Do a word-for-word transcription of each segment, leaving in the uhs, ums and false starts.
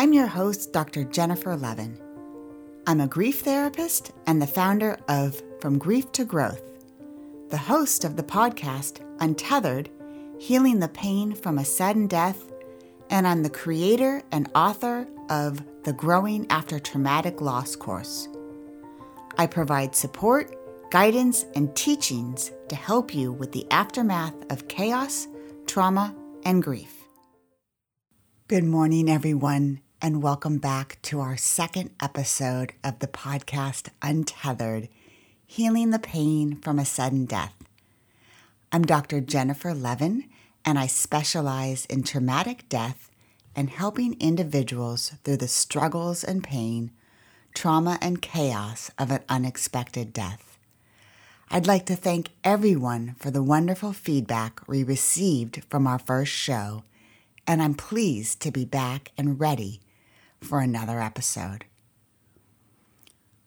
I'm your host, Doctor Jennifer Levin. I'm a grief therapist and the founder of From Grief to Growth, the host of the podcast Untethered, Healing the Pain from a Sudden Death, and I'm the creator and author of the Growing After Traumatic Loss course. I provide support, guidance, and teachings to help you with the aftermath of chaos, trauma, and grief. Good morning, everyone, and welcome back to our second episode of the podcast Untethered, Healing the Pain from a Sudden Death. I'm Doctor Jennifer Levin, and I specialize in traumatic death and helping individuals through the struggles and pain, trauma, and chaos of an unexpected death. I'd like to thank everyone for the wonderful feedback we received from our first show, and I'm pleased to be back and ready for another episode.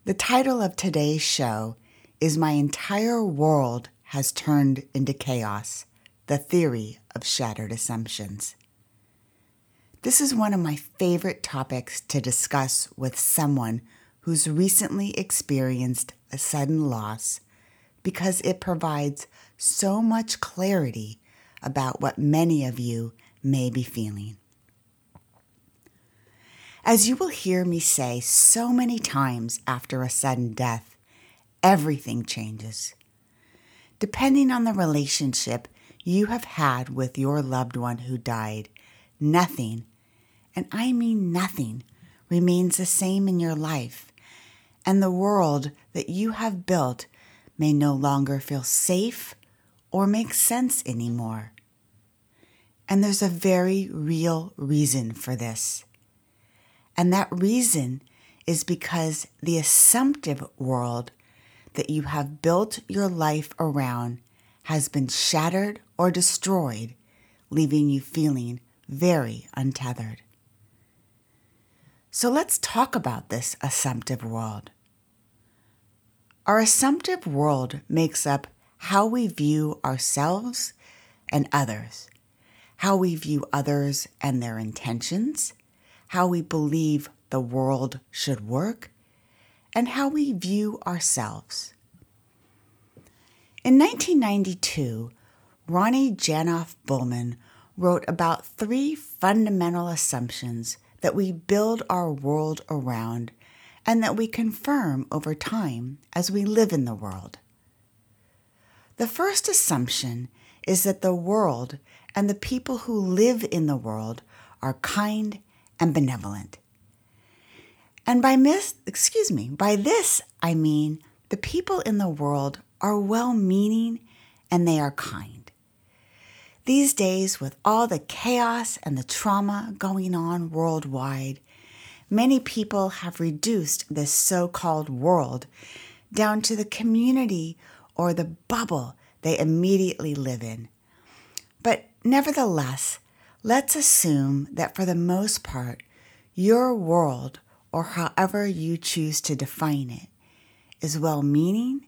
The title of today's show is My Entire World Has Turned into Chaos, The Theory of Shattered Assumptions. This is one of my favorite topics to discuss with someone who's recently experienced a sudden loss because it provides so much clarity about what many of you may be feeling. As you will hear me say so many times after a sudden death, everything changes. Depending on the relationship you have had with your loved one who died, nothing, and I mean nothing, remains the same in your life, and the world that you have built may no longer feel safe or make sense anymore. And there's a very real reason for this. And that reason is because the assumptive world that you have built your life around has been shattered or destroyed, leaving you feeling very untethered. So let's talk about this assumptive world. Our assumptive world makes up how we view ourselves and others, how we view others and their intentions, how we believe the world should work, and how we view ourselves. In nineteen ninety-two, Ronnie Janoff Bulman wrote about three fundamental assumptions that we build our world around and that we confirm over time as we live in the world. The first assumption is that the world and the people who live in the world are kind and benevolent. And by mis- excuse me, by this I mean the people in the world are well-meaning and they are kind. These days, with all the chaos and the trauma going on worldwide, many people have reduced this so-called world down to the community or the bubble they immediately live in. But nevertheless, let's assume that for the most part, your world, or however you choose to define it, is well-meaning,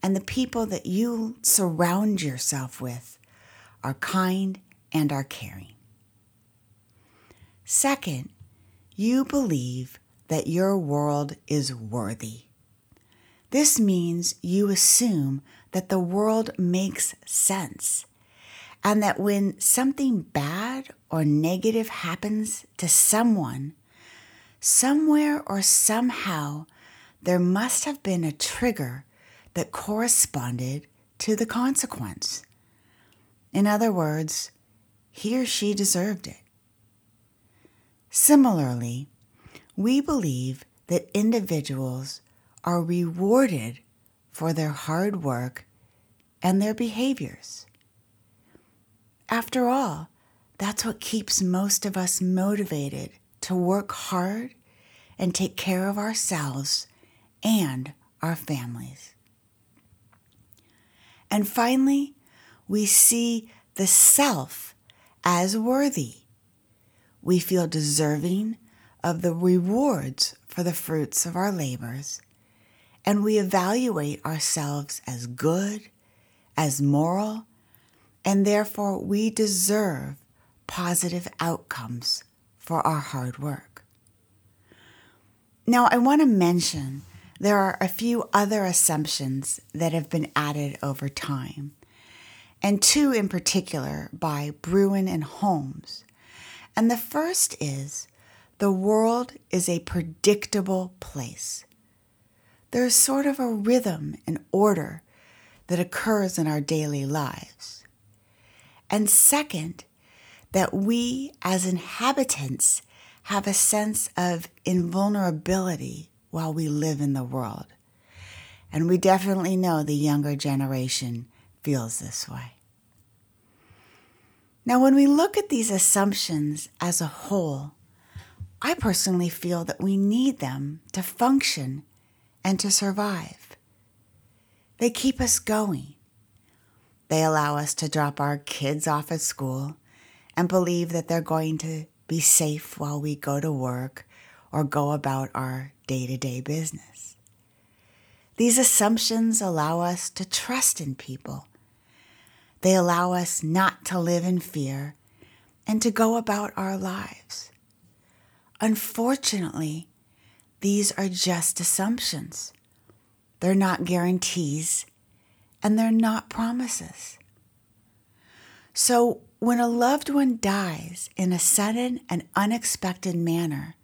and the people that you surround yourself with are kind and are caring. Second, you believe that your world is worthy. This means you assume that the world makes sense, and that when something bad or negative happens to someone, somewhere or somehow, there must have been a trigger that corresponded to the consequence. In other words, he or she deserved it. Similarly, we believe that individuals are rewarded for their hard work and their behaviors. After all, that's what keeps most of us motivated to work hard and take care of ourselves and our families. And finally, we see the self as worthy. We feel deserving of the rewards for the fruits of our labors, and we evaluate ourselves as good, as moral, and therefore we deserve positive outcomes for our hard work. Now, I want to mention there are a few other assumptions that have been added over time, and two in particular by Bruin and Holmes. And the first is, the world is a predictable place. There is sort of a rhythm and order that occurs in our daily lives. And second, that we as inhabitants have a sense of invulnerability while we live in the world. And we definitely know the younger generation feels this way. Now, when we look at these assumptions as a whole, I personally feel that we need them to function and to survive. They keep us going. They allow us to drop our kids off at school and believe that they're going to be safe while we go to work or go about our day-to-day business. These assumptions allow us to trust in people. They allow us not to live in fear and to go about our lives. Unfortunately, these are just assumptions. They're not guarantees, and they're not promises. So when a loved one dies in a sudden and unexpected manner,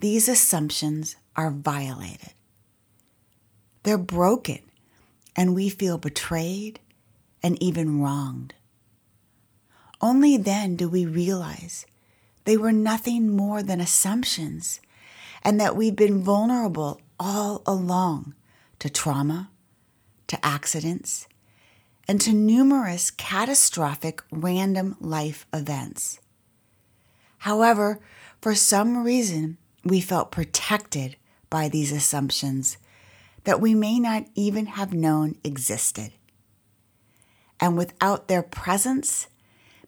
these assumptions are violated. They're broken, and we feel betrayed and even wronged. Only then do we realize they were nothing more than assumptions, and that we've been vulnerable all along to trauma, to accidents, and to numerous catastrophic random life events. However, for some reason, we felt protected by these assumptions that we may not even have known existed. And without their presence,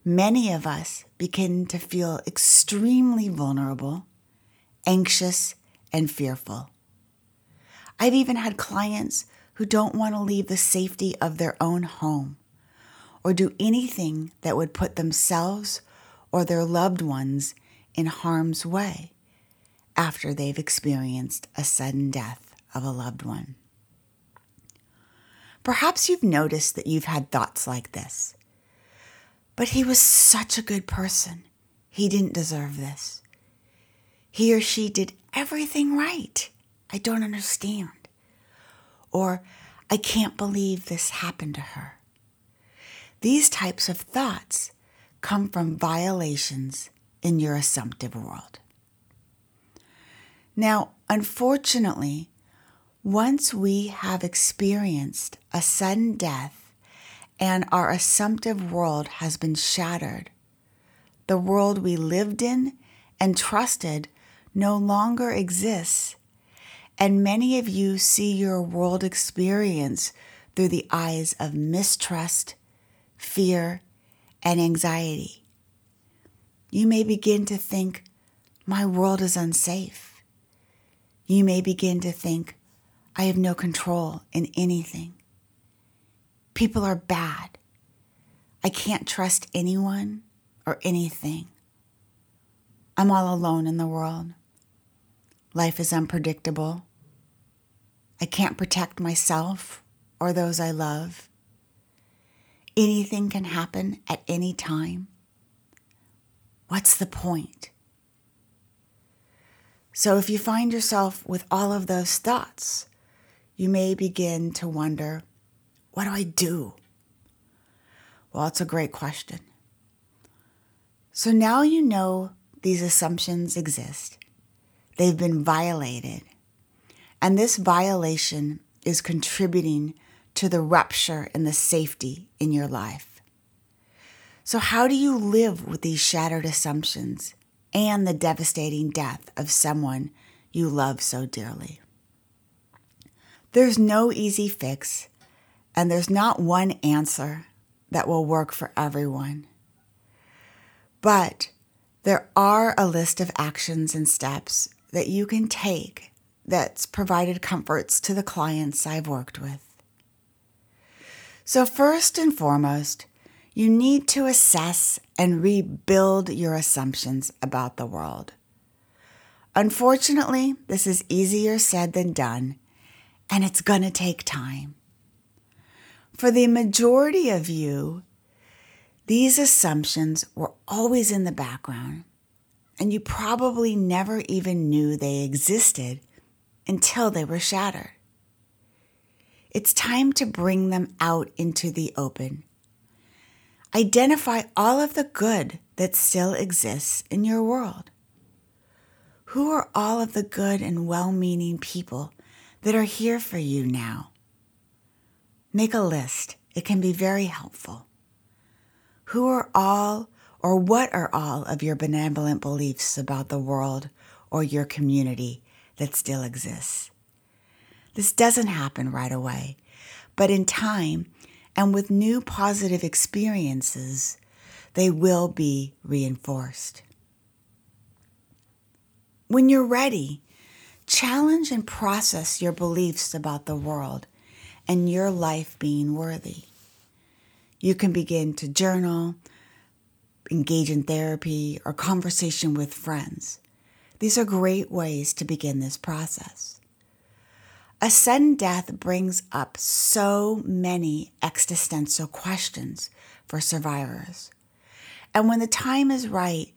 many of us begin to feel extremely vulnerable, anxious, and fearful. I've even had clients who don't want to leave the safety of their own home or do anything that would put themselves or their loved ones in harm's way after they've experienced a sudden death of a loved one. Perhaps you've noticed that you've had thoughts like this. But he was such a good person. He didn't deserve this. He or she did everything right. I don't understand. Or, I can't believe this happened to her. These types of thoughts come from violations in your assumptive world. Now, unfortunately, once we have experienced a sudden death and our assumptive world has been shattered, the world we lived in and trusted no longer exists, and many of you see your world experience through the eyes of mistrust, fear, and anxiety. You may begin to think, my world is unsafe. You may begin to think, I have no control in anything. People are bad. I can't trust anyone or anything. I'm all alone in the world. Life is unpredictable. I can't protect myself or those I love. Anything can happen at any time. What's the point? So if you find yourself with all of those thoughts, you may begin to wonder, what do I do? Well, it's a great question. So now you know these assumptions exist. They've been violated. And this violation is contributing to the rupture and the safety in your life. So how do you live with these shattered assumptions and the devastating death of someone you love so dearly? There's no easy fix, and there's not one answer that will work for everyone. But there are a list of actions and steps that you can take that's provided comforts to the clients I've worked with. So first and foremost, you need to assess and rebuild your assumptions about the world. Unfortunately, this is easier said than done, and it's going to take time. For the majority of you, these assumptions were always in the background, and you probably never even knew they existed until they were shattered. It's time to bring them out into the open. Identify all of the good that still exists in your world. Who are all of the good and well-meaning people that are here for you now? Make a list. It can be very helpful. Who are all or what are all of your benevolent beliefs about the world or your community that still exists? This doesn't happen right away, but in time and with new positive experiences, they will be reinforced. When you're ready, challenge and process your beliefs about the world and your life being worthy. You can begin to journal, engage in therapy, or conversation with friends. These are great ways to begin this process. A sudden death brings up so many existential questions for survivors. And when the time is right,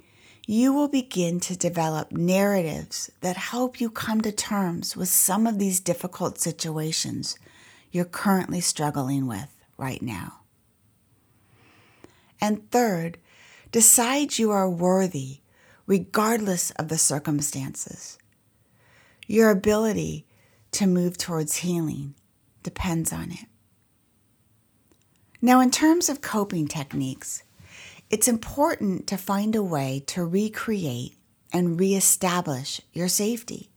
you will begin to develop narratives that help you come to terms with some of these difficult situations you're currently struggling with right now. And third, decide you are worthy regardless of the circumstances. Your ability to move towards healing depends on it. Now, in terms of coping techniques, it's important to find a way to recreate and reestablish your safety.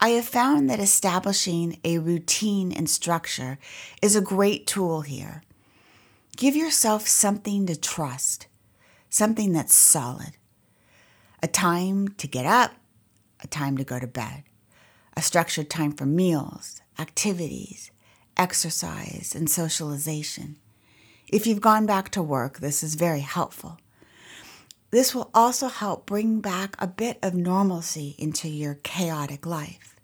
I have found that establishing a routine and structure is a great tool here. Give yourself something to trust, something that's solid. A time to get up, a time to go to bed, a structured time for meals, activities, exercise, and socialization. If you've gone back to work, this is very helpful. This will also help bring back a bit of normalcy into your chaotic life.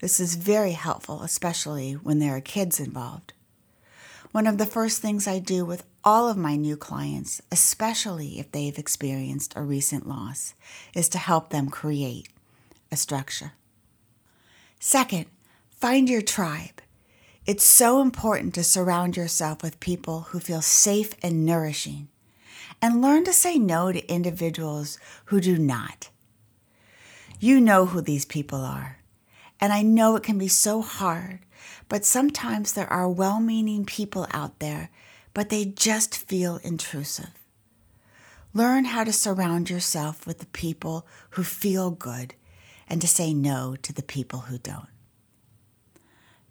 This is very helpful, especially when there are kids involved. One of the first things I do with all of my new clients, especially if they've experienced a recent loss, is to help them create a structure. Second, find your tribe. It's so important to surround yourself with people who feel safe and nourishing, and learn to say no to individuals who do not. You know who these people are, and I know it can be so hard. But sometimes there are well-meaning people out there, but they just feel intrusive. Learn how to surround yourself with the people who feel good and to say no to the people who don't.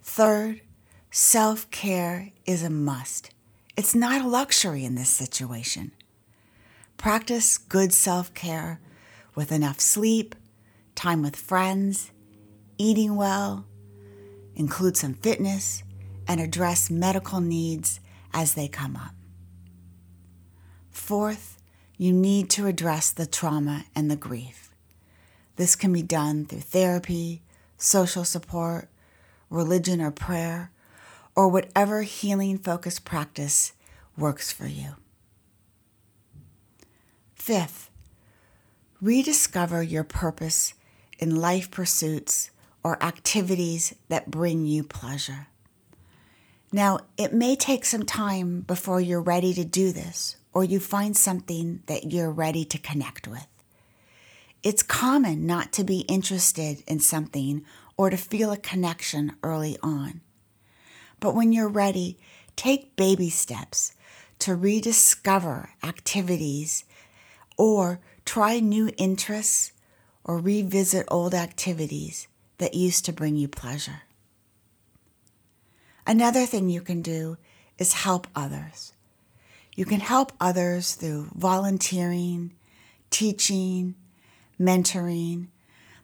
Third, self-care is a must. It's not a luxury in this situation. Practice good self-care with enough sleep, time with friends, eating well, include some fitness, and address medical needs as they come up. Fourth, you need to address the trauma and the grief. This can be done through therapy, social support, religion or prayer, or whatever healing-focused practice works for you. Fifth, rediscover your purpose in life pursuits or activities that bring you pleasure. Now, it may take some time before you're ready to do this, or you find something that you're ready to connect with. It's common not to be interested in something or to feel a connection early on. But when you're ready, take baby steps to rediscover activities or try new interests or revisit old activities that used to bring you pleasure. Another thing you can do is help others. You can help others through volunteering, teaching, mentoring.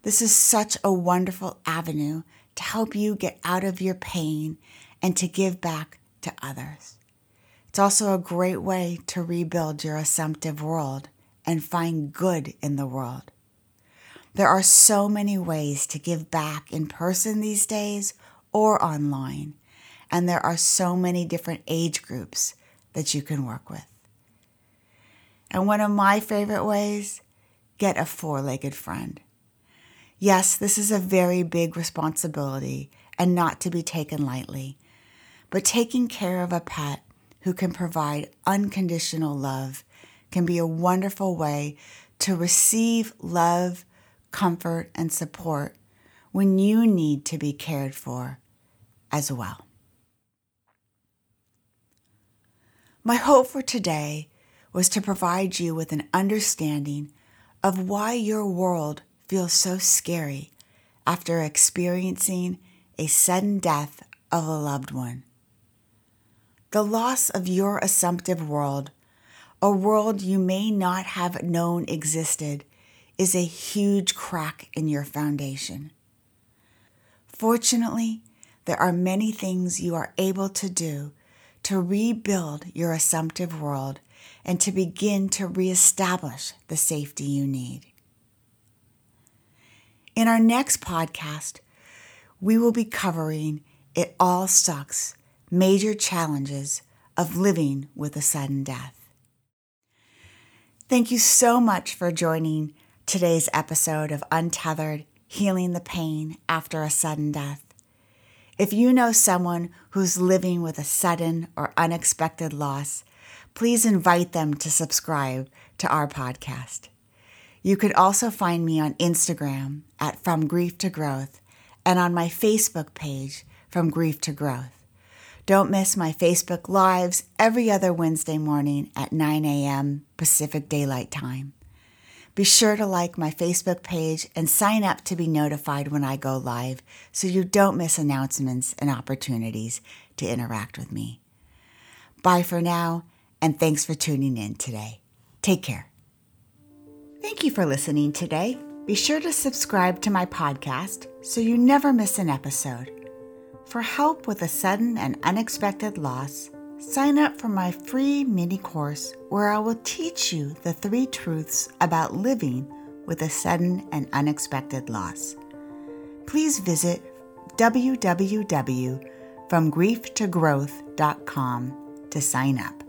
This is such a wonderful avenue to help you get out of your pain and to give back to others. It's also a great way to rebuild your assumptive world and find good in the world. There are so many ways to give back in person these days or online, and there are so many different age groups that you can work with. And one of my favorite ways, get a four-legged friend. Yes, this is a very big responsibility and not to be taken lightly, but taking care of a pet who can provide unconditional love can be a wonderful way to receive love, comfort, and support when you need to be cared for as well. My hope for today was to provide you with an understanding of why your world feels so scary after experiencing a sudden death of a loved one. The loss of your assumptive world, a world you may not have known existed, is a huge crack in your foundation. Fortunately, there are many things you are able to do to rebuild your assumptive world and to begin to reestablish the safety you need. In our next podcast, we will be covering It All Sucks, Major Challenges of Living with a Sudden Death. Thank you so much for joining today's episode of Untethered, Healing the Pain After a Sudden Death. If you know someone who's living with a sudden or unexpected loss, please invite them to subscribe to our podcast. You can also find me on Instagram at From Grief to Growth and on my Facebook page, From Grief to Growth. Don't miss my Facebook Lives every other Wednesday morning at nine a.m. Pacific Daylight Time. Be sure to like my Facebook page and sign up to be notified when I go live so you don't miss announcements and opportunities to interact with me. Bye for now. And thanks for tuning in today. Take care. Thank you for listening today. Be sure to subscribe to my podcast so you never miss an episode. For help with a sudden and unexpected loss, sign up for my free mini course where I will teach you the three truths about living with a sudden and unexpected loss. Please visit w w w dot from grief to growth dot com to sign up.